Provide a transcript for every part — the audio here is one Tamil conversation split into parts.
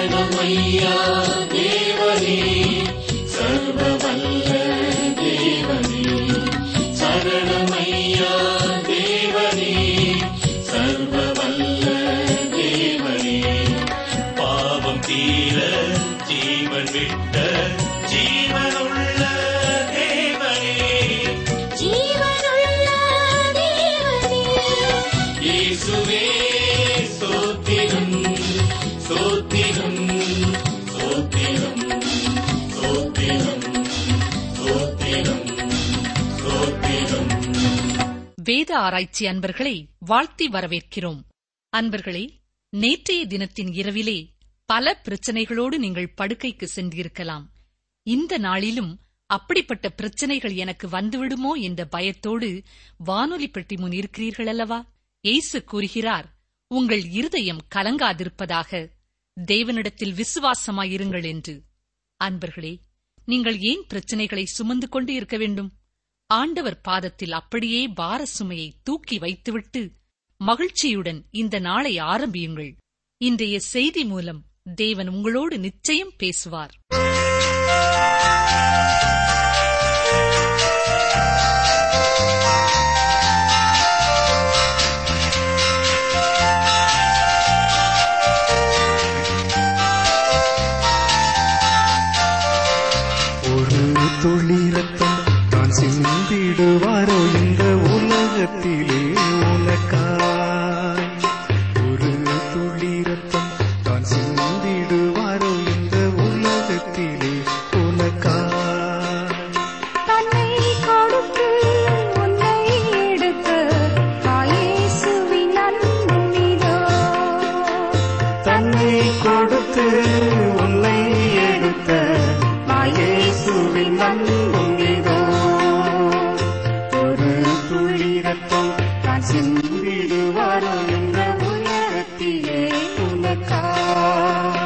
சரணமையா தேவனே, சர்வவல்ல தேவனே, சரணமையா தேவனே, சர்வவல்ல தேவனே, பாவம் தீர ஜீவன் விட்ட ஜீவனுள்ள தேவனே, ஜீவனுள்ள தேவனே, இயேசுவே ஸ்தோத்திரம், ஸ்தோத்திரம், ஸ்தோத்திரம், ஸ்தோத்திரம், ஸ்தோத்திரம், ஸ்தோத்திரம். வேத ஆராய்ச்சி அன்பர்களை வாழ்த்தி வரவேற்கிறோம். அன்பர்களே, நேற்றைய தினத்தின் இரவிலே பல பிரச்சனைகளோடு நீங்கள் படுக்கைக்கு சென்றிருக்கலாம். இந்த நாளிலும் அப்படிப்பட்ட பிரச்சனைகள் எனக்கு வந்துவிடுமோ என்ற பயத்தோடு வானொலி பெட்டி முன் இருக்கிறீர்கள் அல்லவா? இயேசு கூறுகிறார், உங்கள் இருதயம் கலங்காதிருப்பதாக, தேவனிடத்தில் விசுவாசமாயிருங்கள் என்று. அன்பர்களே, நீங்கள் ஏன் பிரச்சனைகளை சுமந்து கொண்டு இருக்க வேண்டும்? ஆண்டவர் பாதத்தில் அப்படியே பார சுமையை தூக்கி வைத்துவிட்டு மகிழ்ச்சியுடன் இந்த நாளை ஆரம்பியுங்கள். இன்றைய செய்தி மூலம் தேவன் உங்களோடு நிச்சயம் பேசுவார். ஒரு துளி ரத்தம் தான் சிந்திடுவாரோ இந்த உலகத்திலே உனக்காய். ஒரு துளி ரத்தம் தான் சிந்திடுவாரோ இந்த உலகத்திலே உனக்காய். தன்னை கொடுத்து உன்னை எடுத்த இயேசுவின் அன்புமிதோ, தன்னை கொடுத்து உன்னை எடுத்த இயேசுவின் அன்புமிதோ. ஒரு துளி ரத்தம் தான் சிந்திடுவாரோ இந்த உலகத்திலே உனக்காய்.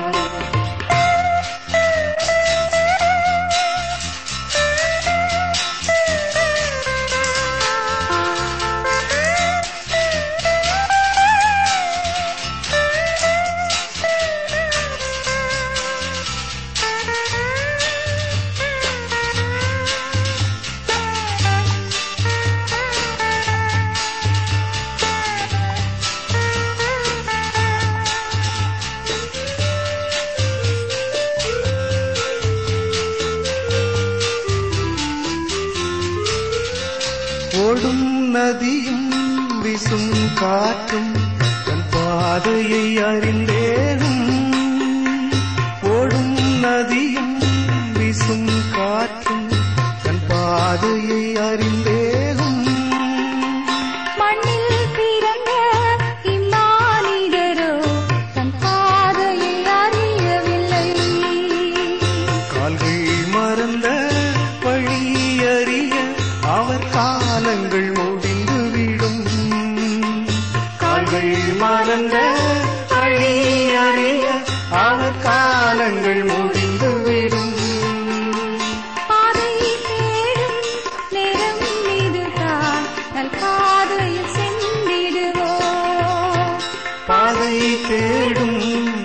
ஓடும் நதியும் வீசும் காற்றும் தன் பாதையை அறிந்தேனும். ஓடும் நதியும் வீசும் காற்றும் தன் பாதையை அறிந்தேனும். மண்ணில் பிறந்த இம்மானிடரோ தன் பாதையை அறியவில்லை. கால்கள் மறந்த வழி அறிய அவர் காலங்கள் முடிந்துவிடும். கால்கள் மறந்த வழி அறிய அவர் காலங்கள் முடிந்துவிடும். பாதையை தேடும் நேரம் இதுதான், நல் பாதையில் சென்றிடுவோ. பாதையை தேடும்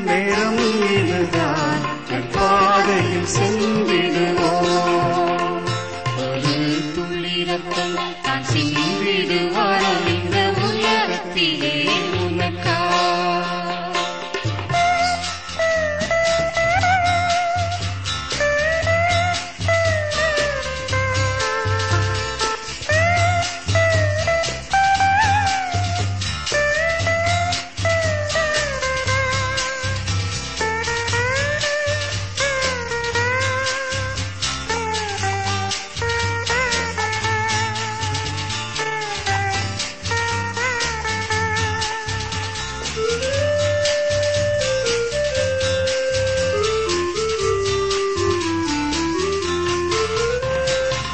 நேரம் இதுதான், நல் பாதையில் சென்றிடுவோ. தான் சிந்திடுவாரோ இந்த உலகத்திலே உனக்காய்.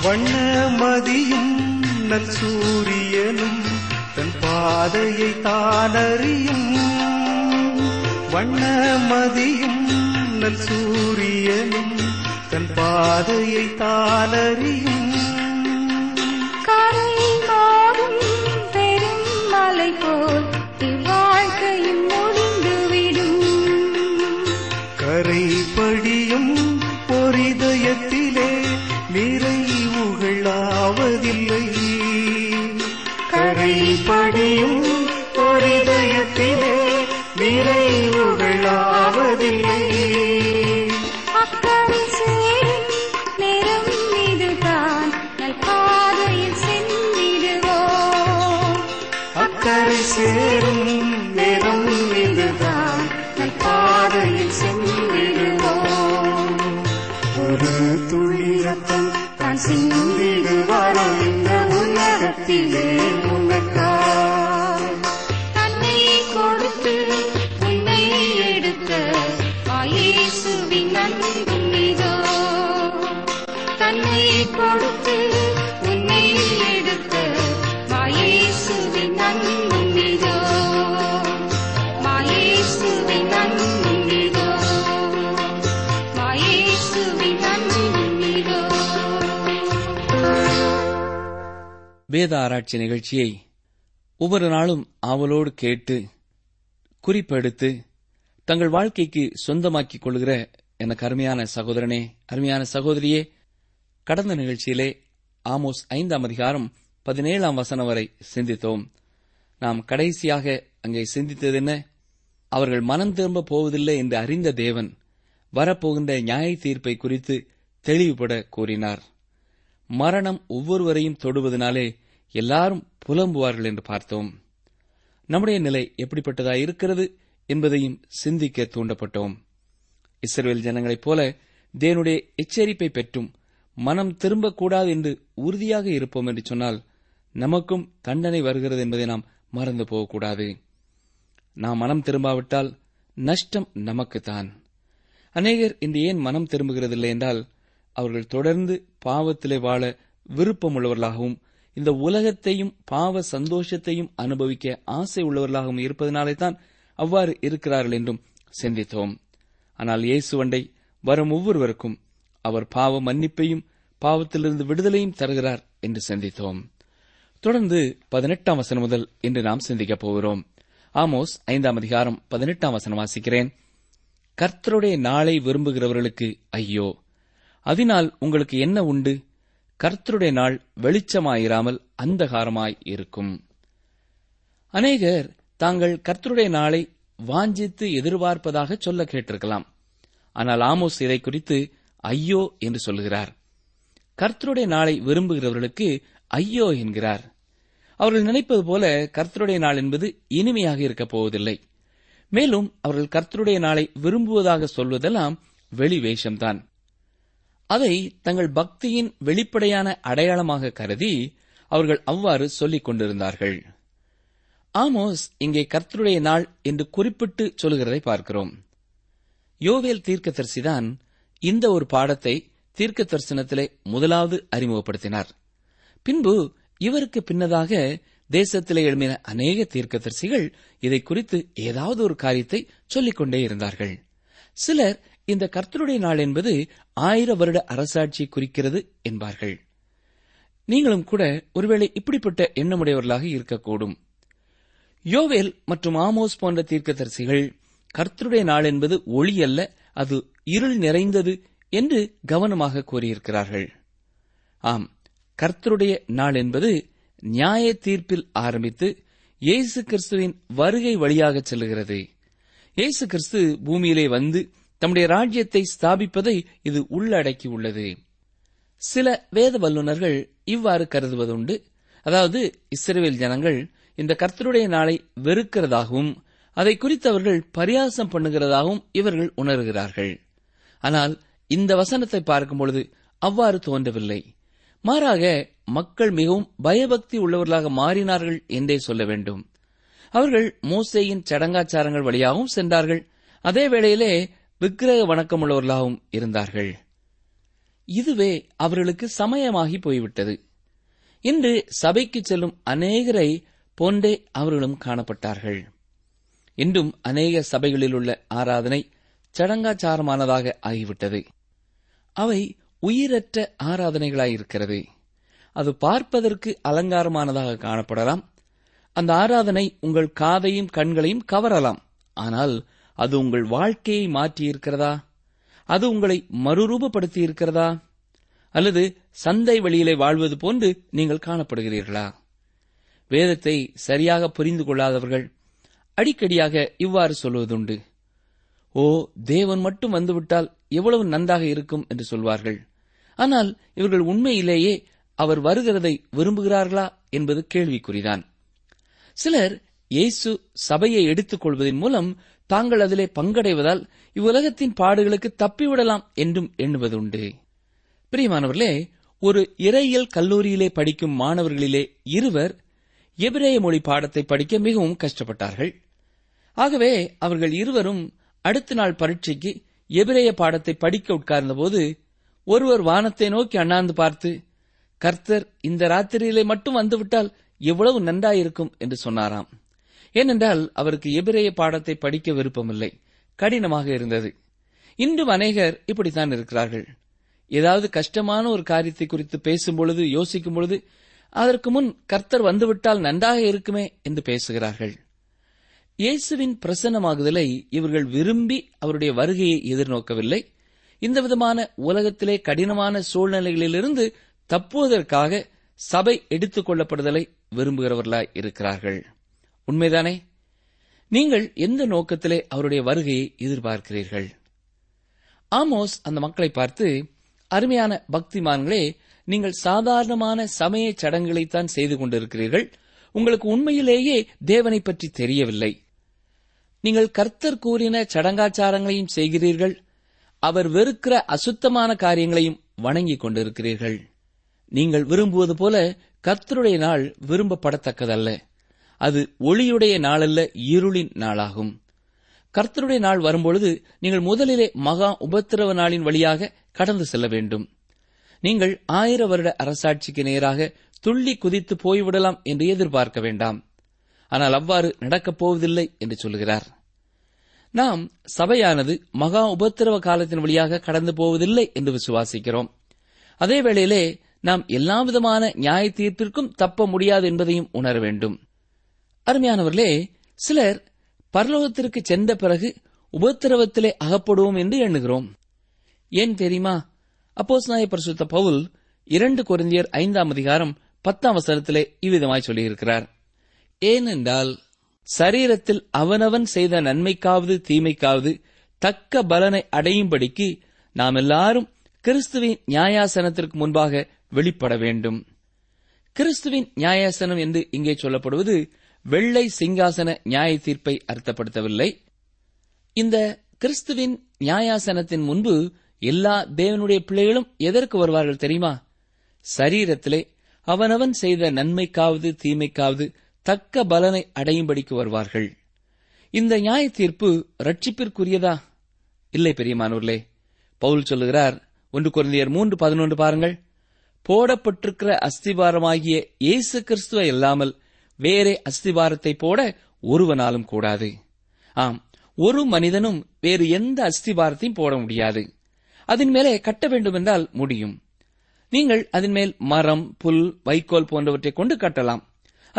வண்ண மதியும் நல் சூரியனும் தன் பாதையை தானறியும். வண்ண மதியும் நல் சூரியனும் தன் பாதையை தானறியும். கரை மாறும் பெரும் மலை போல் இவ்வாழ்க்கையும் முடிந்துவிடும். கரை படியும் பொரிதயத்திலே நிறைவுகளாவதில்லை. கரை படியும் பொரிதயத்திலே நிறைவுகளாவதில்லை. அக்கறை சேரும் நிறம் இதுதான், நம் பாதையில் சென்றிடுவோம். ஒரு துளி ரத்தம் தான் சிந்திடுவாரோ இந்த உலகத்திலே உனக்காய். தன்னை கொடுத்து உன்னை எடுத்த இயேசுவின் அன்பு இதோ. தன்னை கொடுத்து உன்னை எடுத்த இயேசுவின் அன்பு இதோ. வேத ஆராய்ச்சி நிகழ்ச்சியை ஒவ்வொரு நாளும் ஆவலோடு கேட்டு குறிப்பெடுத்து தங்கள் வாழ்க்கைக்கு சொந்தமாக்கிக் கொள்கிற எனக்கு அருமையான சகோதரனே, அருமையான சகோதரியே, கடந்த நிகழ்ச்சியிலே ஆமோஸ் 5 அதிகாரம் 17 வசனம் வரை சிந்தித்தோம். நாம் கடைசியாக அங்கே சிந்தித்தது என்ன? அவர்கள் மனம் திரும்ப போவதில்லை என்று அறிந்த தேவன் வரப்போகின்ற நியாய தீர்ப்பை குறித்து தெளிவுபட கூறினார். மரணம் ஒவ்வொருவரையும் தொடுவதனாலே எல்லாரும் புலம்புவார்கள் என்று பார்த்தோம். நம்முடைய நிலை எப்படிப்பட்டதாயிருக்கிறது என்பதையும் சிந்திக்க தூண்டப்பட்டோம். இஸ்ரவேல் ஜனங்களைப் போல தேவனுடைய எச்சரிப்பை பெற்றும் மனம் திரும்பக்கூடாது என்று உறுதியாக இருப்போம் என்று சொன்னால் நமக்கும் தண்டனை வருகிறது என்பதை நாம் மறந்து போகக்கூடாது. நாம் மனம் திரும்பாவிட்டால் நஷ்டம் நமக்குத்தான். அநேகர் இன்று ஏன் மனம் திரும்புகிறதில்லை என்றால், அவர்கள் தொடர்ந்து பாவத்திலே வாழ விருப்பமுள்ளவர்களாகவும் இந்த உலகத்தையும் பாவ சந்தோஷத்தையும் அனுபவிக்க ஆசை உள்ளவர்களாகவும் இருப்பதனாலே தான் அவ்வாறு இருக்கிறார்கள் என்றும் சிந்தித்தோம். ஆனால் இயேசுவண்டை வரும் ஒவ்வொருவருக்கும் அவர் பாவ மன்னிப்பையும் பாவத்திலிருந்து விடுதலையும் தருகிறார் என்று சிந்தித்தோம். தொடர்ந்து 18 வசனம் முதல் இன்று நாம் சிந்திக்கப் போகிறோம். ஆமோஸ் 5 அதிகாரம் 18 வசனம் வாசிக்கிறேன். கர்த்தருடைய நாளை விரும்புகிறவர்களுக்கு ஐயோ, அதனால் உங்களுக்கு என்ன உண்டு? கர்த்தருடைய நாள் வெளிச்சமாயிராமல் அந்தகாரமாய் இருக்கும். அநேகர் தாங்கள் கர்த்தருடைய நாளை வாஞ்சித்து எதிர்பார்ப்பதாக சொல்ல கேட்டிருக்கலாம். ஆனால் ஆமோஸ் இதை குறித்து ஐயோ என்று சொல்கிறார். கர்த்தருடைய நாளை விரும்புகிறவர்களுக்கு ஐயோ என்கிறார். அவர்கள் நினைப்பது போல கர்த்தருடைய நாள் என்பது இனிமையாக இருக்கப் போவதில்லை. மேலும் அவர்கள் கர்த்தருடைய நாளை விரும்புவதாக சொல்வதெல்லாம் வெளிவேஷம்தான். அதை தங்கள் பக்தியின் வெளிப்படையான அடையாளமாக கருதி அவர்கள் அவ்வாறு சொல்லிக் கொண்டிருந்தார்கள். ஆமோஸ் இங்கே கர்த்தருடைய நாள் என்று குறிப்பிட்டு சொல்கிறதை பார்க்கிறோம். யோவேல் தீர்க்கதரிசிதான் இந்த ஒரு பாடத்தை தீர்க்க தரிசனத்திலே முதலாவது அறிமுகப்படுத்தினார். பின்பு இவருக்கு பின்னதாக தேசத்திலே எழுமின அநேக தீர்க்கதரிசிகள் இதை குறித்து ஏதாவது ஒரு காரியத்தை சொல்லிக்கொண்டே இருந்தார்கள். சிலர் இந்த கர்த்தருடைய நாள் என்பது 1000 வருட அரசாட்சியை குறிக்கிறது என்பார்கள். நீங்களும் கூட ஒருவேளை இப்படிப்பட்ட எண்ணமுடையவர்களாக இருக்கக்கூடும். யோவேல் மற்றும் ஆமோஸ் போன்ற தீர்க்கதரிசிகள் கர்த்தருடைய நாள் என்பது ஒளி அல்ல, அது இருள் நிறைந்தது என்று கவனமாக கூறியிருக்கிறார்கள். ஆம், கர்த்தருடைய நாள் என்பது நியாய தீர்ப்பில் ஆரம்பித்து இயேசு கிறிஸ்துவின் வருகை வழியாக செல்கிறது. இயேசு கிறிஸ்து பூமியிலே வந்து தம்முடைய ராஜ்யத்தை ஸ்தாபிப்பதை இது உள்ளடக்கியுள்ளது. சில வேத வல்லுநர்கள் இவ்வாறு கருதுவதுண்டு. அதாவது, இஸ்ரவேல் ஜனங்கள் இந்த கர்த்தருடைய நாளை வெறுக்கிறதாகவும் அதை குறித்து அவர்கள் பரியாசம் பண்ணுகிறதாகவும் இவர்கள் உணர்கிறார்கள். ஆனால் இந்த வசனத்தை பார்க்கும்பொழுது அவ்வாறு தோன்றவில்லை. மாறாக மக்கள் மிகவும் பயபக்தி உள்ளவர்களாக மாறினார்கள் என்றே சொல்ல வேண்டும். அவர்கள் மோசேயின் சடங்காச்சாரங்கள் வழியாகவும் சென்றார்கள். அதே வேளையிலே விக்கிரக வணக்கமுள்ளவர்களாகவும் இருந்தார்கள். இதுவே அவர்களுக்கு சமயமாகி போய்விட்டது. இன்று சபைக்கு செல்லும் அநேகரை போன்றே அவர்களும் காணப்பட்டார்கள். இன்றும் அநேக சபைகளில் உள்ள ஆராதனை சடங்காச்சாரமானதாக ஆகிவிட்டது. அவை உயிரற்ற ஆராதனைகளாயிருக்கிறது. அது பார்ப்பதற்கு அலங்காரமானதாக காணப்படலாம். அந்த ஆராதனை உங்கள் காதையும் கண்களையும் கவரலாம். ஆனால் அது உங்கள் வாழ்க்கையை மாற்றியிருக்கிறதா? அது உங்களை மறுரூபப்படுத்தி இருக்கிறதா? அல்லது சந்தை வெளியிலே வாழ்வது போன்று நீங்கள் காணப்படுகிறீர்களா? வேதத்தை சரியாக புரிந்து கொள்ளாதவர்கள் அடிக்கடியாக இவ்வாறு சொல்வதுண்டு. ஓ, தேவன் மட்டும் வந்துவிட்டால் எவ்வளவு நன்றாக இருக்கும் என்று சொல்வார்கள். ஆனால் இவர்கள் உண்மையிலேயே அவர் வருகிறதை விரும்புகிறார்களா என்பது கேள்விக்குறிதான். சிலர் இயேசு சபையை எடுத்துக் கொள்வதன் மூலம் தாங்கள் அதிலே பங்கடைவதால் இவ்வுலகத்தின் பாடுகளுக்கு தப்பிவிடலாம் என்றும் எண்ணுவதுண்டு. பிரியமானவர்களே, ஒரு இறையியல் கல்லூரியிலே படிக்கும் மாணவர்களிலே 2 எபிரேய மொழி பாடத்தை படிக்க மிகவும் கஷ்டப்பட்டார்கள். ஆகவே அவர்கள் 2 அடுத்த நாள் பரீட்சைக்கு எபிரேய பாடத்தை படிக்க உட்கார்ந்தபோது ஒருவர் வானத்தை நோக்கி அண்ணாந்து பார்த்து, கர்த்தர் இந்த ராத்திரியிலே மட்டும் வந்துவிட்டால் எவ்வளவு நன்றாயிருக்கும் என்று சொன்னாராம். ஏனென்றால் அவருக்கு எபிரேய பாடத்தை படிக்க விருப்பமில்லை, கடினமாக இருந்தது. இன்றும் அநேகர் இப்படித்தான் இருக்கிறார்கள். ஏதாவது கஷ்டமான ஒரு காரியத்தை குறித்து பேசும்பொழுது, யோசிக்கும் பொழுது, அதற்கு முன் கர்த்தர் வந்துவிட்டால் நன்றாக இருக்குமே என்று பேசுகிறார்கள். இயேசுவின் பிரசன்னமாகுதலை இவர்கள் விரும்பி அவருடைய வருகையை எதிர்நோக்கவில்லை. இந்த விதமான உலகத்திலே கடினமான சூழ்நிலைகளிலிருந்து தப்புவதற்காக சபை எடுத்துக் கொள்ளப்படுதலை விரும்புகிறவர்களாய் இருக்கிறார்கள். உண்மைதானே? நீங்கள் எந்த நோக்கத்திலே அவருடைய வருகையை எதிர்பார்க்கிறீர்கள்? ஆமோஸ் அந்த மக்களை பார்த்து, அருமையான பக்திமான்களே, நீங்கள் சாதாரணமான சமய சடங்குகளைத்தான் செய்து கொண்டிருக்கிறீர்கள். உங்களுக்கு உண்மையிலேயே தேவனை பற்றி தெரியவில்லை. நீங்கள் கர்த்தர் கூறின சடங்காச்சாரங்களையும் செய்கிறீர்கள், அவர் வெறுக்கிற அசுத்தமான காரியங்களையும் வணங்கிக் கொண்டிருக்கிறீர்கள். நீங்கள் விரும்புவது போல கர்த்தருடைய நாள் விரும்பப்படத்தக்கதல்ல. அது ஒளியுடைய நாளல்ல, இருளின் நாளாகும். கர்த்தருடைய நாள் வரும்பொழுது நீங்கள் முதலிலே மகா உபத்திரவ நாளின் வழியாக கடந்து செல்ல வேண்டும். நீங்கள் 1000 வருட அரசாட்சிக்கு நேராக துள்ளி குதித்து போய்விடலாம் என்று எதிர்பார்க்க வேண்டாம். ஆனால் அவ்வாறு நடக்கப் போவதில்லை என்று சொல்கிறார். நாம் சபையானது மகா உபத்திரவ காலத்தின் வழியாக கடந்து போவதில்லை என்று விசுவாசிக்கிறோம். அதே வேளையிலே நாம் எல்லா விதமான நியாய தீர்ப்பிற்கும் தப்ப முடியாது என்பதையும் உணர வேண்டும். அருமையானவர்களே, சிலர் பரலோகத்திற்கு சென்ற பிறகு உபத்திரவத்திலே அகப்படுவோம் என்று எண்ணுகிறோம். ஏன் தெரியுமா? அப்போஸ்தலனாகிய பரிசுத்த பவுல் 2 கொரிந்தியர் 5ஆம் அதிகாரம் 10ஆம் வசனத்திலே இவ்விதமாய் சொல்லியிருக்கிறார், ஏனென்றால் சரீரத்தில் அவனவன் செய்த நன்மைக்காவது தீமைக்காவது தக்க பலனை அடையும்படிக்கு நாம் எல்லாரும் கிறிஸ்துவின் நியாயாசனத்திற்கு முன்பாக வெளிப்பட வேண்டும். கிறிஸ்துவின் நியாயாசனம் என்று இங்கே சொல்லப்படுவது வெள்ளை சிங்காசன நியாய தீர்ப்பை அர்த்தப்படுத்தவில்லை. இந்த கிறிஸ்துவின் நியாயாசனத்தின் முன்பு எல்லா தேவனுடைய பிள்ளைகளும் எதற்கு வருவார்கள் தெரியுமா? சரீரத்திலே அவனவன் செய்த நன்மைக்காவது தீமைக்காவது தக்க பலனை அடையும்படிக்கு வருவார்கள். இந்த நியாய தீர்ப்பு ரட்சிப்பிற்குரியதா? இல்லை பிரியமானவர்களே. பவுல் சொல்லுகிறார், 1 கொரிந்தியர் 3:11 பாருங்கள், போடப்பட்டிருக்கிற அஸ்திபாரமாகிய இயேசு கிறிஸ்துவை இல்லாமல் வேறே அஸ்திபாரத்தை போட ஒருவனாலும் கூடாது. ஆம், ஒரு மனிதனும் வேறு எந்த அஸ்திபாரத்தையும் போட முடியாது. அதன் மேலே கட்ட வேண்டுமென்றால் முடியும். நீங்கள் அதன் மேல் மரம், புல், வைக்கோல் போன்றவற்றை கொண்டு கட்டலாம்.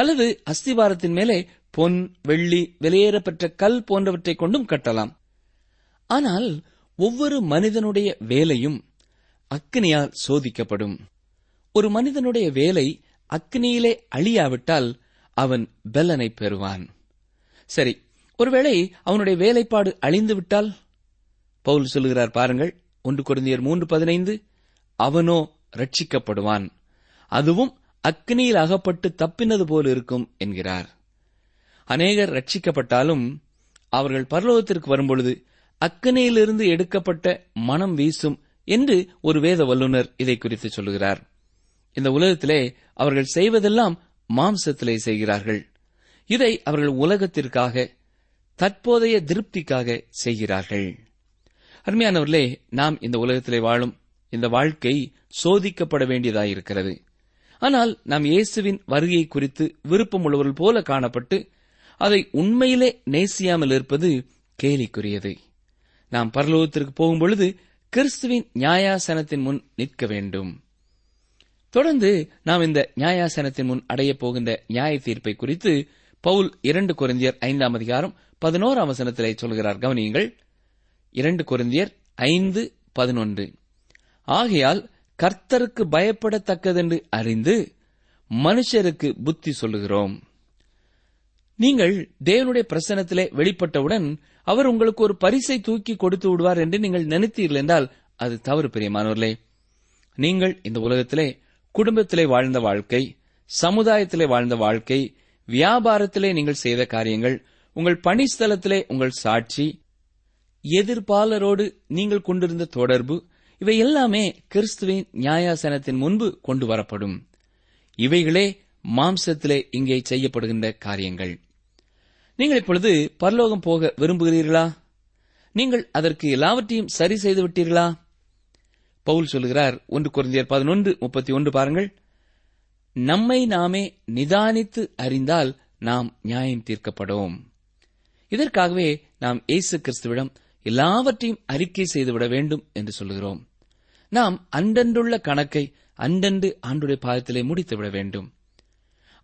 அல்லது அஸ்திபாரத்தின் மேலே பொன், வெள்ளி, வெளியேறப்பெற்ற கல் போன்றவற்றை கொண்டும் கட்டலாம். ஆனால் ஒவ்வொரு மனிதனுடைய வேலையும் அக்கினியால் சோதிக்கப்படும். ஒரு மனிதனுடைய வேலை அக்கினியிலே அழியாவிட்டால் அவன் பலனை பெறுவான். சரி, ஒருவேளை அவனுடைய வேலைப்பாடு அழிந்துவிட்டால்? பவுல் சொல்லுகிறார் பாருங்கள், 1 கொரிந்தியர் 3:15, அவனோ ரட்சிக்கப்படுவான், அதுவும் அக்கினியில் அகப்பட்டு தப்பினது போல இருக்கும் என்கிறார். அநேகர் ரட்சிக்கப்பட்டாலும் அவர்கள் பரலோகத்திற்கு வரும்பொழுது அக்கினியிலிருந்து எடுக்கப்பட்ட மனம் வீசும் என்று ஒரு வேத வல்லுநர் இதை குறித்து சொல்லுகிறார். இந்த உலகத்திலே அவர்கள் செய்வதெல்லாம் மாம்சத்திலே செய்கிறார்கள். இதை அவர்கள் உலகத்திற்காக, தற்போதைய திருப்திக்காக செய்கிறார்கள். அருமையானவர்களே, நாம் இந்த உலகத்திலே வாழும் இந்த வாழ்க்கை சோதிக்கப்பட வேண்டியதாயிருக்கிறது. ஆனால் நாம் இயேசுவின் வருகை குறித்து விருப்பம் உள்ளவர்கள் போல காணப்பட்டு அதை உண்மையிலே நேசியாமல் இருப்பது கேலிக்குரியது. நாம் பரலோகத்திற்கு போகும்பொழுது கிறிஸ்துவின் நியாயாசனத்தின் முன் நிற்க வேண்டும். தொடர்ந்து நாம் இந்த நியாயாசனத்தின் முன் அடையப் போகின்ற நியாய தீர்ப்பை குறித்து பவுல் 2 கொரிந்தியர் 5 அதிகாரம் 11 வசனத்திலே சொல்கிறார். கவனியுங்கள், 2 கொரிந்தியர் 5:11. ஆகையால் கர்த்தருக்கு பயப்படத்தக்கதென்று அறிந்து மனுஷருக்கு புத்தி சொல்லுகிறோம். நீங்கள் தேவனுடைய பிரசன்னத்திலே வெளிப்பட்டவுடன் அவர் உங்களுக்கு ஒரு பரிசை தூக்கி கொடுத்து விடுவார் என்று நீங்கள் நினைத்தீர்கள் என்றால் அது தவறு. பிரியமானவர்களே, நீங்கள் இந்த உலகத்திலே குடும்பத்திலே வாழ்ந்த வாழ்க்கை, சமுதாயத்திலே வாழ்ந்த வாழ்க்கை, வியாபாரத்திலே நீங்கள் செய்த காரியங்கள், உங்கள் பணிஸ்தலத்திலே உங்கள் சாட்சி, எதிர்பாலரோடு நீங்கள் கொண்டிருந்த தொடர்பு, இவை எல்லாமே கிறிஸ்துவின் நியாயாசனத்தின் முன்பு கொண்டு வரப்படும். இவைகளே மாம்சத்திலே இங்கே செய்யப்படுகின்ற காரியங்கள். நீங்கள் இப்பொழுது பரலோகம் போக விரும்புகிறீர்களா? நீங்கள் அதற்கு எல்லாவற்றையும் சரி செய்து விட்டீர்களா? பவுல் சொல்கிறார், 1 கொரிந்தியர் 11:31 பாருங்கள். நம்மை நாமே நிதானித்து அறிந்தால் நாம் நியாயம் தீர்க்கப்படும். இதற்காகவே நாம் இயேசு கிறிஸ்துவிடம் எல்லாவற்றையும் அறிக்கை செய்துவிட வேண்டும் என்று சொல்கிறோம். நாம் அன்றன்றுள்ள கணக்கை அன்றன்று ஆண்டுடைய பாதத்திலே முடித்துவிட வேண்டும்.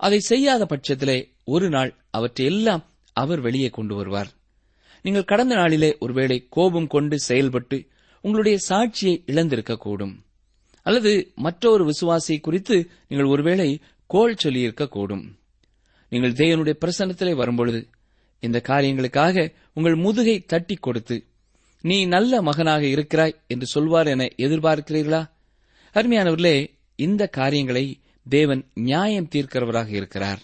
அதை செய்யாத பட்சத்திலே ஒரு நாள் அவற்றையெல்லாம் அவர் வெளியே கொண்டு வருவார். நீங்கள் கடந்த நாளிலே ஒருவேளை கோபம் கொண்டு செயல்பட்டு உங்களுடைய சாட்சியை இழந்திருக்கக்கூடும். அல்லது மற்றொரு விசுவாசியை குறித்து நீங்கள் ஒருவேளை கோள் சொல்லியிருக்கக்கூடும். நீங்கள் தேவனுடைய பிரசன்னத்திலே வரும்பொழுது இந்த காரியங்களுக்காக உங்கள் முதுகை தட்டி கொடுத்து நீ நல்ல மகனாக இருக்கிறாய் என்று சொல்வார் என எதிர்பார்க்கிறீர்களா? அருமையானவர்களே, இந்த காரியங்களை தேவன் நியாயம் தீர்க்கிறவராக இருக்கிறார்.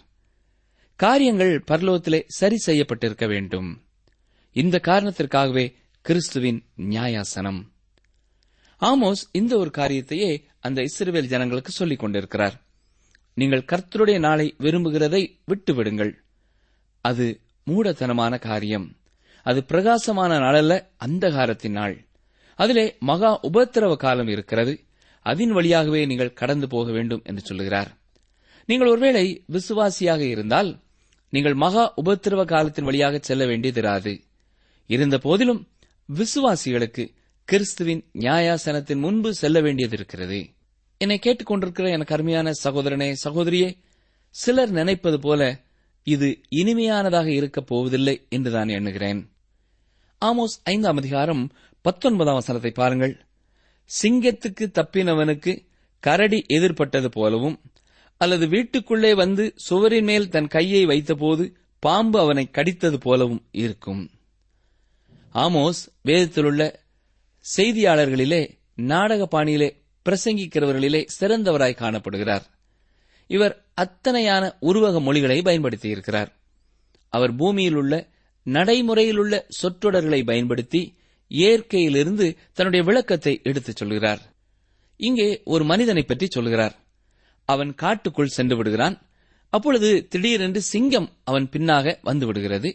காரியங்கள் பரலோகத்திலே சரி செய்யப்பட்டிருக்க வேண்டும். இந்த காரணத்திற்காகவே கிறிஸ்துவின் நியாயாசனம். ஆமோஸ் இந்த ஒரு காரியத்தையே அந்த இஸ்ரவேல் ஜனங்களுக்கு சொல்லிக் கொண்டிருக்கிறார். நீங்கள் கர்த்தருடைய நாளை விரும்புகிறதை விட்டுவிடுங்கள். அது மூடத்தனமான காரியம். அது பிரகாசமான நாளல்ல, அந்தகாரத்தின் நாள். அதிலே மகா உபத்திரவ காலம் இருக்கிறது. அதன் வழியாகவே நீங்கள் கடந்து போக வேண்டும் என்று சொல்லுகிறார். நீங்கள் ஒருவேளை விசுவாசியாக இருந்தால் நீங்கள் மகா உபத்திரவ காலத்தின் வழியாக செல்ல வேண்டியதிராது. இருந்த போதிலும் விசுவாசிகளுக்கு கிறிஸ்துவின் நியாயாசனத்தின் முன்பு செல்ல வேண்டியது இருக்கிறது. என்னை கேட்டுக்கொண்டிருக்கிற எனக்கு அருமையான சகோதரனே, சகோதரியே, சிலர் நினைப்பது போல இது இனிமையானதாக இருக்கப் போவதில்லை என்று நான் எண்ணுகிறேன். ஆமோஸ் 5:19 பாருங்கள். சிங்கத்துக்கு தப்பினவனுக்கு கரடி எதிர்பட்டது போலவும், அல்லது வீட்டுக்குள்ளே வந்து சுவரின் மேல் தன் கையை வைத்தபோது பாம்பு அவனை கடித்தது போலவும் இருக்கும். ஆமோஸ் வேதத்திலுள்ள செய்தியாளர்களிலே, நாடக பாணியிலே பிரசங்கிக்கிறவர்களிலே சிறந்தவராய் காணப்படுகிறார். இவர் அத்தனையான உருவக மொழிகளை பயன்படுத்தியிருக்கிறார். அவர் பூமியில் உள்ள நடைமுறையிலுள்ள சொற்றொடர்களை பயன்படுத்தி இயற்கையிலிருந்து தன்னுடைய விளக்கத்தை எடுத்துச் சொல்கிறார். இங்கே ஒரு மனிதனை பற்றி சொல்கிறார். அவன் காட்டுக்குள் சென்று விடுகிறான். அப்பொழுது திடீரென்று சிங்கம் அவன் பின்னாக வந்துவிடுகிறது.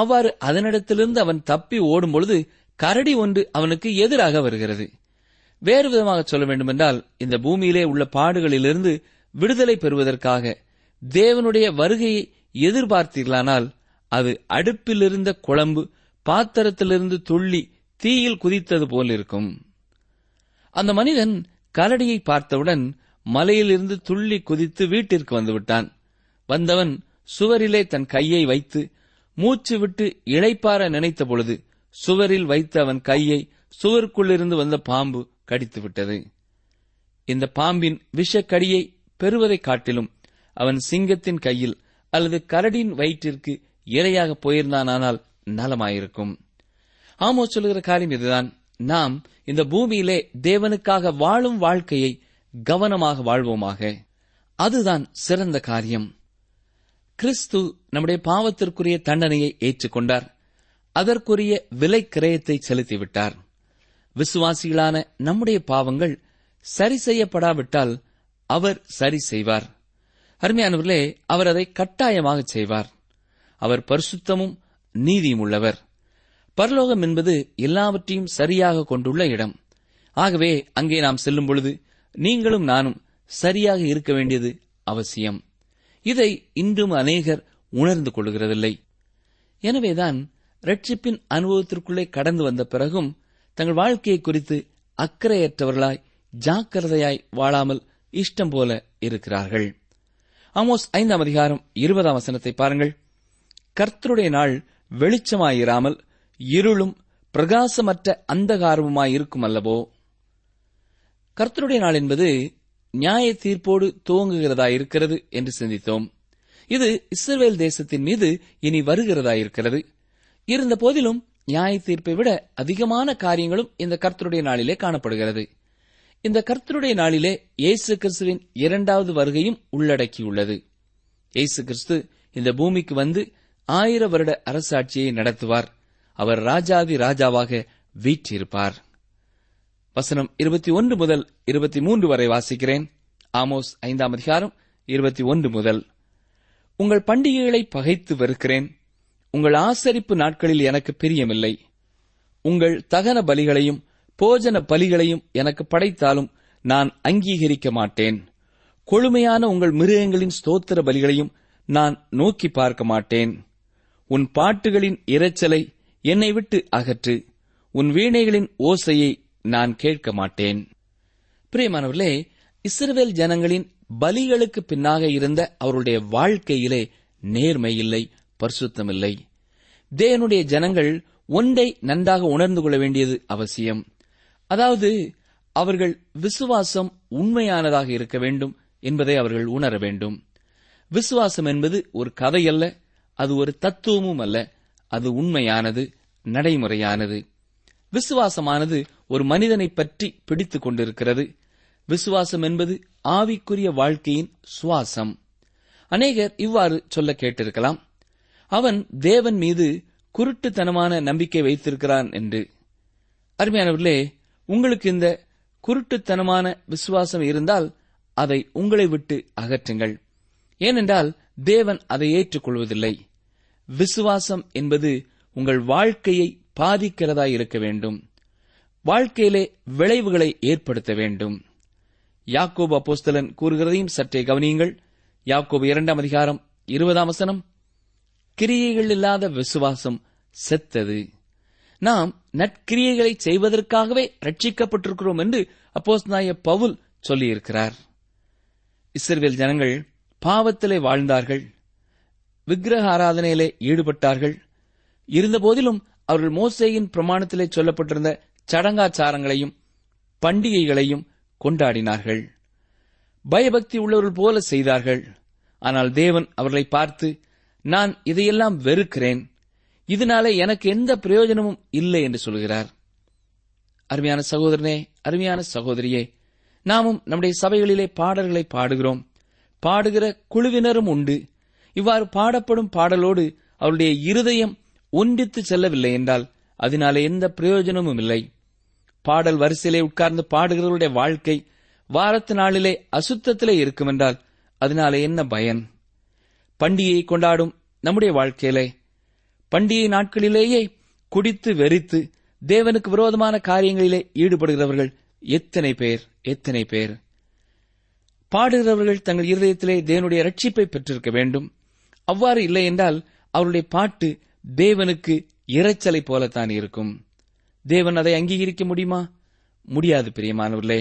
அவ்வாறு அதனிடத்திலிருந்து அவன் தப்பி ஓடும்பொழுது கரடி ஒன்று அவனுக்கு எதிராக வருகிறது. வேறு விதமாக சொல்ல வேண்டுமென்றால், இந்த பூமியிலே உள்ள பாடுகளிலிருந்து விடுதலை பெறுவதற்காக தேவனுடைய வருகையை எதிர்பார்த்தீர்களானால் அது அடுப்பிலிருந்த குழம்பு பாத்திரத்திலிருந்து துள்ளி தீயில் குதித்தது போலிருக்கும். அந்த மனிதன் கரடியை பார்த்தவுடன் மலையிலிருந்து துள்ளி குதித்து வீட்டிற்கு வந்துவிட்டான். வந்தவன் சுவரிலே தன் கையை வைத்து மூச்சு விட்டு இளைப்பார நினைத்த பொழுது சுவரில் வைத்த அவன் கையை சுவருக்குள்ளிருந்து வந்த பாம்பு கடித்துவிட்டது. இந்த பாம்பின் விஷக்கடியை பெறுவதை காட்டிலும் அவன் சிங்கத்தின் கையில் அல்லது கரடியின் வயிற்றிற்கு இரையாக போயிருந்தானால் நலமாயிருக்கும். ஆமோஸ் சொல்லுகிற காரியம் இதுதான். நாம் இந்த பூமியிலே தேவனுக்காக வாழும் வாழ்க்கையை கவனமாக வாழ்வோமாக. அதுதான் சிறந்த காரியம். கிறிஸ்து நம்முடைய பாவத்திற்குரிய தண்டனையை ஏற்றுக்கொண்டார். அதற்குரிய விலை கிரயத்தை செலுத்திவிட்டார். விசுவாசிகளான நம்முடைய பாவங்கள் சரி செய்யப்படாவிட்டால் அவர் சரி செய்வார். அருமையானவர்களே, அவர் அதை கட்டாயமாக செய்வார். அவர் பரிசுத்தமும் நீதியும் உள்ளவர். பரலோகம் என்பது எல்லாவற்றையும் சரியாக கொண்டுள்ள இடம். ஆகவே அங்கே நாம் செல்லும் பொழுது நீங்களும் நானும் சரியாக இருக்க வேண்டியது அவசியம். இதை இன்றும் அநேகர் உணர்ந்து கொள்கிறதில்லை. எனவேதான் ரட்சிப்பின் அனுபவத்திற்குள்ளே கடந்து வந்த பிறகும் தங்கள் வாழ்க்கையை குறித்து அக்கறையற்றவர்களாய், ஜாக்கிரதையாய் வாழாமல் இஷ்டம் போல இருக்கிறார்கள். ஆமோஸ் 5:20 பாருங்கள். கர்த்தருடைய நாள் வெளிச்சமாயிராமல் இருளும் பிரகாசமற்ற அந்தகாரமுமாயிருக்கும் அல்லவோ. கர்த்தருடைய நாள் என்பது நியாய தீர்ப்போடு துவங்குகிறதாயிருக்கிறது என்று சிந்தித்தோம். இது இஸ்ரவேல் தேசத்தின் மீது இனி வருகிறதாயிருக்கிறது. இருந்த போதிலும் நியாய தீர்ப்பை விட அதிகமான காரியங்களும் இந்த கர்த்தருடைய நாளிலே காணப்படுகிறது. இந்த கர்த்தருடைய நாளிலே இயேசு கிறிஸ்துவின் 2வது வருகையும் உள்ளடக்கியுள்ளது. இயேசு கிறிஸ்து இந்த பூமிக்கு வந்து 1000 வருட அரசாட்சியை நடத்துவார். அவர் ராஜாதி ராஜாவாக வீற்றிருப்பார். வசனம் 21 முதல் 23 வரை வாசிக்கிறேன். ஆமோஸ் 5:21 21 முதல். உங்கள் பண்டிகைகளை பகைத்து வெறுக்கிறேன், உங்கள் ஆசரிப்பு நாட்களில் எனக்கு பிரியமில்லை. உங்கள் தகன பலிகளையும் போஜன பலிகளையும் எனக்கு படைத்தாலும் நான் அங்கீகரிக்க மாட்டேன். கொழுமையான உங்கள் மிருகங்களின் ஸ்தோத்திர பலிகளையும் நான் நோக்கி பார்க்க மாட்டேன். உன் பாட்டுகளின் இரைச்சலை என்னை விட்டு அகற்று, உன் வீணைகளின் ஓசையை நான் கேட்க மாட்டேன். பிரியமானவர்களே, இஸ்ரவேல் ஜனங்களின் பலிகளுக்கு பின்னாக இருந்த அவருடைய வாழ்க்கையிலே நேர்மை இல்லை, பரிசுத்தமில்லை. தேவனுடைய ஜனங்கள் ஒன்றை நன்றாக உணர்ந்து கொள்ள வேண்டியது அவசியம். அதாவது அவர்கள் விசுவாசம் உண்மையானதாக இருக்க வேண்டும் என்பதை அவர்கள் உணர வேண்டும். விசுவாசம் என்பது ஒரு கதை அல்ல, அது ஒரு தத்துவமும் அல்ல, அது உண்மையானது, நடைமுறையானது. விசுவாசமானது ஒரு மனிதனை பற்றி பிடித்துக் கொண்டிருக்கிறது. விசுவாசம் என்பது ஆவிக்குரிய வாழ்க்கையின் சுவாசம். அநேகர் இவ்வாறு சொல்ல கேட்டிருக்கலாம், அவன் தேவன் மீது குருட்டுத்தனமான நம்பிக்கை வைத்திருக்கிறான் என்று. அருமையானவர்களே, உங்களுக்கு இந்த குருட்டுத்தனமான விசுவாசம் இருந்தால் அதை உங்களை விட்டு அகற்றுங்கள். ஏனென்றால் தேவன் அதை ஏற்றுக்கொள்வதில்லை. விசுவாசம் என்பது உங்கள் வாழ்க்கையை பாதிக்கிறதாய் இருக்க வேண்டும், வாழ்க்கையிலே விளைவுகளை ஏற்படுத்த வேண்டும். யாக்கோபு அப்போஸ்தலன் கூறுகிறதையும் சற்றே கவனியுங்கள். யாக்கோபு 2:20 கிரியைகள் இல்லாத விசுவாசம் செத்தது. நாம் நற்கிரியைகளை செய்வதற்காகவே ரட்சிக்கப்பட்டிருக்கிறோம் என்று அப்போஸ்தலனாகிய பவுல் சொல்லியிருக்கிறார். இஸ்ரவேல் ஜனங்கள் பாவத்திலே வாழ்ந்தார்கள், விக்கிரக ஆராதனையிலே ஈடுபட்டார்கள். இருந்தபோதிலும் அவர்கள் மோசேயின் பிரமாணத்திலே சொல்லப்பட்டிருந்த சடங்காச்சாரங்களையும் பண்டிகைகளையும் கொண்டாடினார்கள். பயபக்தி உள்ளவர்கள் போல செய்தார்கள். ஆனால் தேவன் அவர்களை பார்த்து, நான் இதையெல்லாம் வெறுக்கிறேன், இதனாலே எனக்கு எந்த பிரயோஜனமும் இல்லை என்று சொல்கிறார். அருமையான சகோதரனே, அருமையான சகோதரியே, நாமும் நம்முடைய சபைகளிலே பாடல்களை பாடுகிறோம், பாடுகிற குழுவினரும் உண்டு. இவ்வாறு பாடப்படும் பாடலோடு அவருடைய இருதயம் ஒன்றித்து செல்லவில்லை என்றால் அதனாலே எந்த பிரயோஜனமும் இல்லை. பாடல் வரிசையிலே உட்கார்ந்து பாடுகிறவருடைய வாழ்க்கை வாரத்து நாளிலே அசுத்தத்திலே இருக்கும் என்றால் அதனாலே என்ன பயன்? பண்டிகையை கொண்டாடும் நம்முடைய வாழ்க்கையிலே பண்டிகை நாட்களிலேயே குடித்து வெறித்து தேவனுக்கு விரோதமான காரியங்களிலே ஈடுபடுகிறவர்கள் எத்தனை பேர். பாடுகிறவர்கள் தங்கள் இருதயத்திலே தேவனுடைய ரட்சிப்பை பெற்றிருக்க வேண்டும். அவ்வாறு இல்லை என்றால் அவருடைய பாட்டு தேவனுக்கு இரைச்சலை போலத்தான் இருக்கும். தேவன் அதை அங்கீகரிக்க முடியுமா? முடியாது. பிரியமானவர்களே,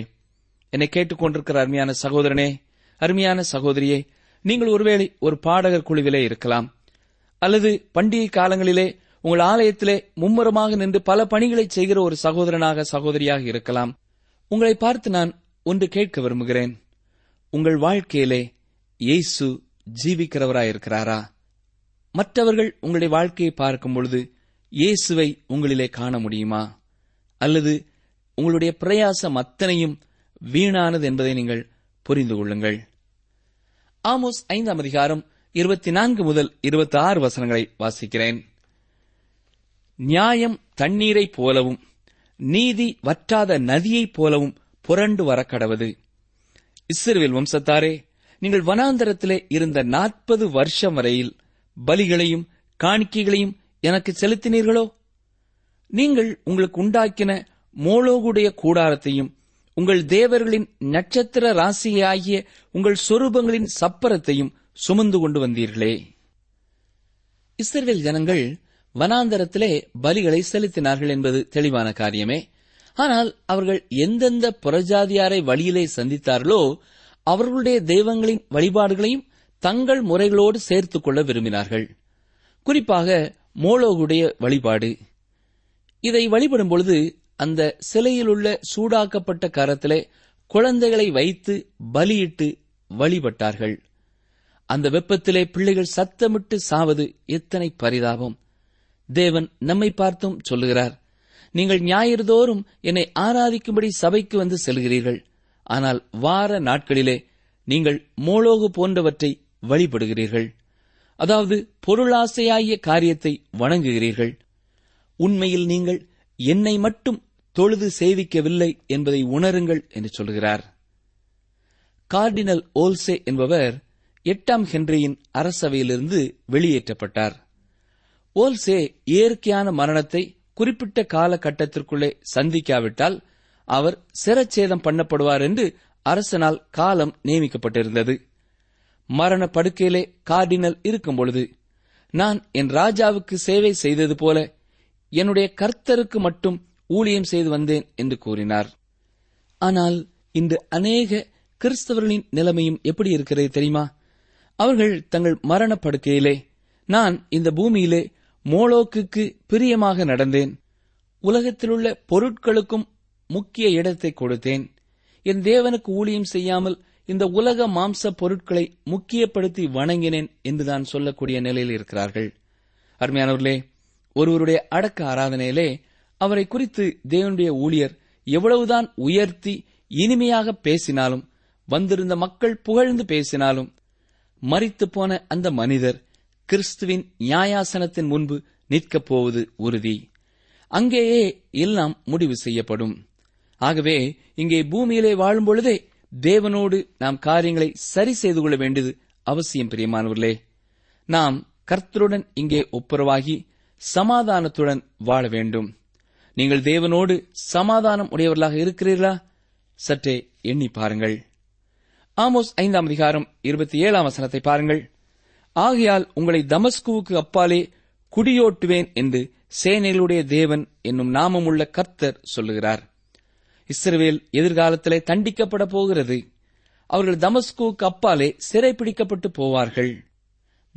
என்னை கேட்டுக்கொண்டிருக்கிற அருமையான சகோதரனே, அருமையான சகோதரியே, நீங்கள் ஒருவேளை ஒரு பாடகர் குழுவிலே இருக்கலாம், அல்லது பண்டிகை காலங்களிலே உங்கள் ஆலயத்திலே மும்முரமாக நின்று பல பணிகளை செய்கிற ஒரு சகோதரனாக சகோதரியாக இருக்கலாம். உங்களை பார்த்து நான் ஒன்று கேட்க விரும்புகிறேன். உங்கள் வாழ்க்கையிலே இயேசு ஜீவிக்கிறவராயிருக்கிறாரா? மற்றவர்கள் உங்களுடைய வாழ்க்கையை பார்க்கும் பொழுது இயேசுவை உங்களிலே காண முடியுமா? அல்லது உங்களுடைய பிரயாசம் அத்தனையும் வீணானது என்பதை நீங்கள் புரிந்து கொள்ளுங்கள். ஆமோஸ் 5:24 முதல் 26 வசனங்களை வாசிக்கிறேன். நியாயம் தண்ணீரை போலவும் நீதி வற்றாத நதியைப் போலவும் புரண்டு வர கடவது. இஸ்ரவேல் வம்சத்தாரே, நீங்கள் வனாந்தரத்திலே இருந்த 40 வருஷம் வரையில் பலிகளையும் காணிக்கைகளையும் எனக்கு செலுத்தினீர்களோ? நீங்கள் உங்களுக்கு உண்டாக்கின மோளோகுடைய கூடாரத்தையும் உங்கள் தேவர்களின் நட்சத்திர ராசியாகிய உங்கள் சொரூபங்களின் சப்பரத்தையும் சுமந்து கொண்டு வந்தீர்களே. இஸ்ரவேல் ஜனங்கள் வனாந்தரத்திலே பலிகளை செலுத்தினார்கள் என்பது தெளிவான காரியமே. ஆனால் அவர்கள் எந்தெந்த புறஜாதியாரை வழியிலே சந்தித்தார்களோ அவர்களுடைய தெய்வங்களின் வழிபாடுகளையும் தங்கள் முறைகளோடு சேர்த்துக் கொள்ள விரும்பினார்கள். குறிப்பாக மோளோகுடைய வழிபாடு. இதை வழிபடும் பொழுது அந்த சிலையிலுள்ள சூடாக்கப்பட்ட கரத்திலே குழந்தைகளை வைத்து பலியிட்டு வழிபட்டார்கள். அந்த வெப்பத்திலே பிள்ளைகள் சத்தமிட்டு சாவது எத்தனை பரிதாபம்! தேவன் நம்மை பார்த்தும் சொல்லுகிறார், நீங்கள் ஞாயிறுதோறும் என்னை ஆராதிக்கும்படி சபைக்கு வந்து செல்கிறீர்கள், ஆனால் வார நாட்களிலே நீங்கள் மோளோகு போன்றவற்றை வழிபடுகிறீர்கள். அதாவது பொருளாசையாகிய காரியத்தை வணங்குகிறீர்கள். உண்மையில் நீங்கள் என்னை மட்டும் தொழுது சேவிக்கவில்லை என்பதை உணருங்கள் என்று சொல்கிறார். கார்டினல் ஓல்சே என்பவர் 8ஆம் ஹென்ரியின் அரசவையிலிருந்து வெளியேற்றப்பட்டார். ஓல்சே இயற்கையான மரணத்தை குறிப்பிட்ட காலகட்டத்திற்குள்ளே சந்திக்காவிட்டால் அவர் சிரச்சேதம் பண்ணப்படுவார் என்று அரசனால் காலம் நியமிக்கப்பட்டிருந்தது. மரண படுக்கையிலே கார்டினல் இருக்கும் பொழுது, நான் என் ராஜாவுக்கு சேவை செய்தது போல என்னுடைய கர்த்தருக்கு மட்டும் ஊழியம் செய்து வந்தேன் என்று கூறினார். ஆனால் இன்று அநேக கிறிஸ்தவர்களின் நிலைமையும் எப்படி இருக்கிறது தெரியுமா? அவர்கள் தங்கள் மரண படுக்கையிலே, நான் இந்த பூமியிலே மோளோக்குக்கு பிரியமாக நடந்தேன், உலகத்திலுள்ள பொருட்களுக்கும் முக்கிய இடத்தை கொடுத்தேன், என் தேவனுக்கு ஊழியம் செய்யாமல் இந்த உலக மாம்ச பொருட்களை முக்கியப்படுத்தி வணங்கினேன் என்றுதான் சொல்லக்கூடிய நிலையில் இருக்கிறார்கள். அருமையானவர்களே, ஒருவருடைய அடக்க ஆராதனையிலே அவரை குறித்து தேவனுடைய ஊழியர் எவ்வளவுதான் உயர்த்தி இனிமையாக பேசினாலும், வந்திருந்த மக்கள் புகழ்ந்து பேசினாலும், மரித்து போன அந்த மனிதர் கிறிஸ்துவின் நியாயாசனத்தின் முன்பு நிற்கப் போவது உறுதி. அங்கேயே எல்லாம் முடிவு செய்யப்படும். ஆகவே இங்கே பூமியிலே வாழும் பொழுதே தேவனோடு நாம் காரியங்களை சரி செய்து கொள்ள வேண்டியது அவசியம். பிரியமானவர்களே, நாம் கர்த்தருடன் இங்கே ஒப்புரவாகி சமாதானத்துடன் வாழ வேண்டும். நீங்கள் தேவனோடு சமாதானம் உடையவர்களாக இருக்கிறீர்களா? சற்றே எண்ணி பாருங்கள். ஆமோஸ் 5ஆம் அதிகாரம் 27ஆம் வசனத்தை பாருங்கள். ஆகையால் உங்களை தமஸ்குவுக்கு அப்பாலே குடியோட்டுவேன் என்று சேனைகளுடைய தேவன் என்னும் நாமமுள்ள கர்த்தர் சொல்லுகிறார். இஸ்ரவேல் எதிர்காலத்திலே தண்டிக்கப்பட போகிறது. அவர்கள் தமஸ்குவுக்கு அப்பாலே சிறைப்பிடிக்கப்பட்டு போவார்கள்.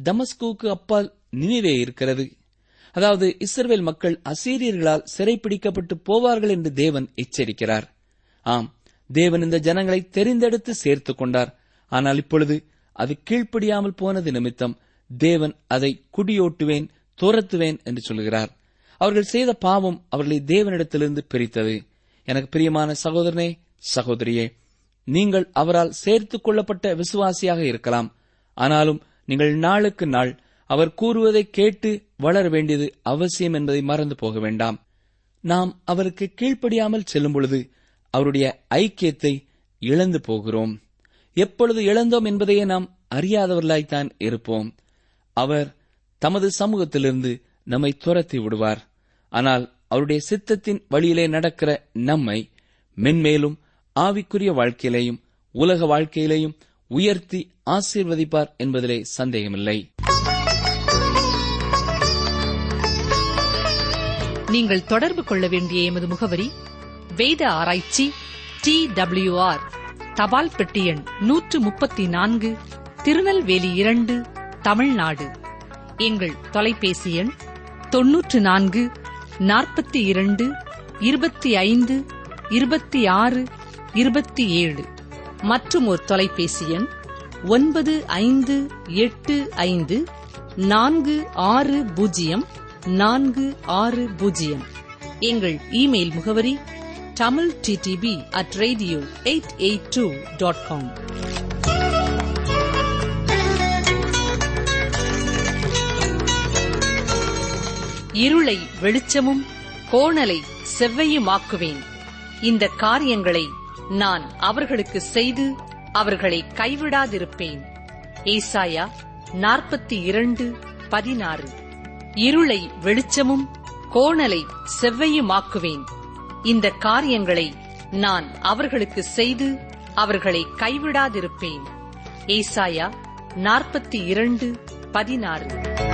தமஸ்குவுக்கு அப்பால் நினிவே இருக்கிறது. அதாவது இஸ்ரவேல் மக்கள் அசீரியர்களால் சிறைப்பிடிக்கப்பட்டு போவார்கள் என்று தேவன் எச்சரிக்கிறார். ஆம், தேவன் இந்த ஜனங்களை தெரிந்தெடுத்து சேர்த்துக் கொண்டார். ஆனால் இப்பொழுது அது கீழ்ப்படியாமல் போனது நிமித்தம் தேவன் அதை குடியோட்டுவேன், துரத்துவேன் என்று சொல்கிறார். அவர்கள் செய்த பாவம் அவர்களை தேவனிடத்திலிருந்து பிரித்தது. எனக்கு பிரியமான சகோதரனே, சகோதரியே, நீங்கள் அவரால் சேர்த்துக் கொள்ளப்பட்ட விசுவாசியாக இருக்கலாம். ஆனாலும் நீங்கள் நாளுக்கு நாள் அவர் கூறுவதை கேட்டு வளர வேண்டியது அவசியம் என்பதை மறந்து போக வேண்டாம். நாம் அவருக்கு கீழ்ப்படியாமல் செல்லும் பொழுது அவருடைய ஐக்கியத்தை இழந்து போகிறோம். எப்பொழுது இழந்தோம் என்பதையே நாம் அறியாதவர்களாய்த்தான் இருப்போம். அவர் தமது சமூகத்திலிருந்து நம்மை துரத்தி விடுவார். ஆனால் அவருடைய சித்தத்தின் வழியிலே நடக்கிற நம்மை மென்மேலும் ஆவிக்குரிய வாழ்க்கையிலேயும் உலக வாழ்க்கையிலேயும் உயர்த்தி ஆசீர்வதிப்பார் என்பதிலே சந்தேகமில்லை. நீங்கள் தொடர்பு கொள்ள வேண்டிய எமது முகவரி: வேத ஆராய்ச்சி, TWR, தபால் பெட்டி எண் 134, திருநெல்வேலி 2, தமிழ்நாடு. எங்கள் தொலைபேசி எண் 94 42 25 26 27 மற்றும் ஒரு தொலைபேசி எண் 9585 460460. எங்கள் இமெயில் முகவரி tamilttb@radio882.com. இருளை வெளிச்சமும் கோணலை செவ்வையுமாக்குவேன். இந்த காரியங்களை நான் அவர்களுக்கு செய்து அவர்களை கைவிடாதிருப்பேன். ஏசாயா 42:16. இருளை வெளிச்சமும் கோணலை செவ்வையுமாக்குவேன். இந்த காரியங்களை நான் அவர்களுக்கு செய்து அவர்களை கைவிடாதிருப்பேன். ஏசாயா 42:16.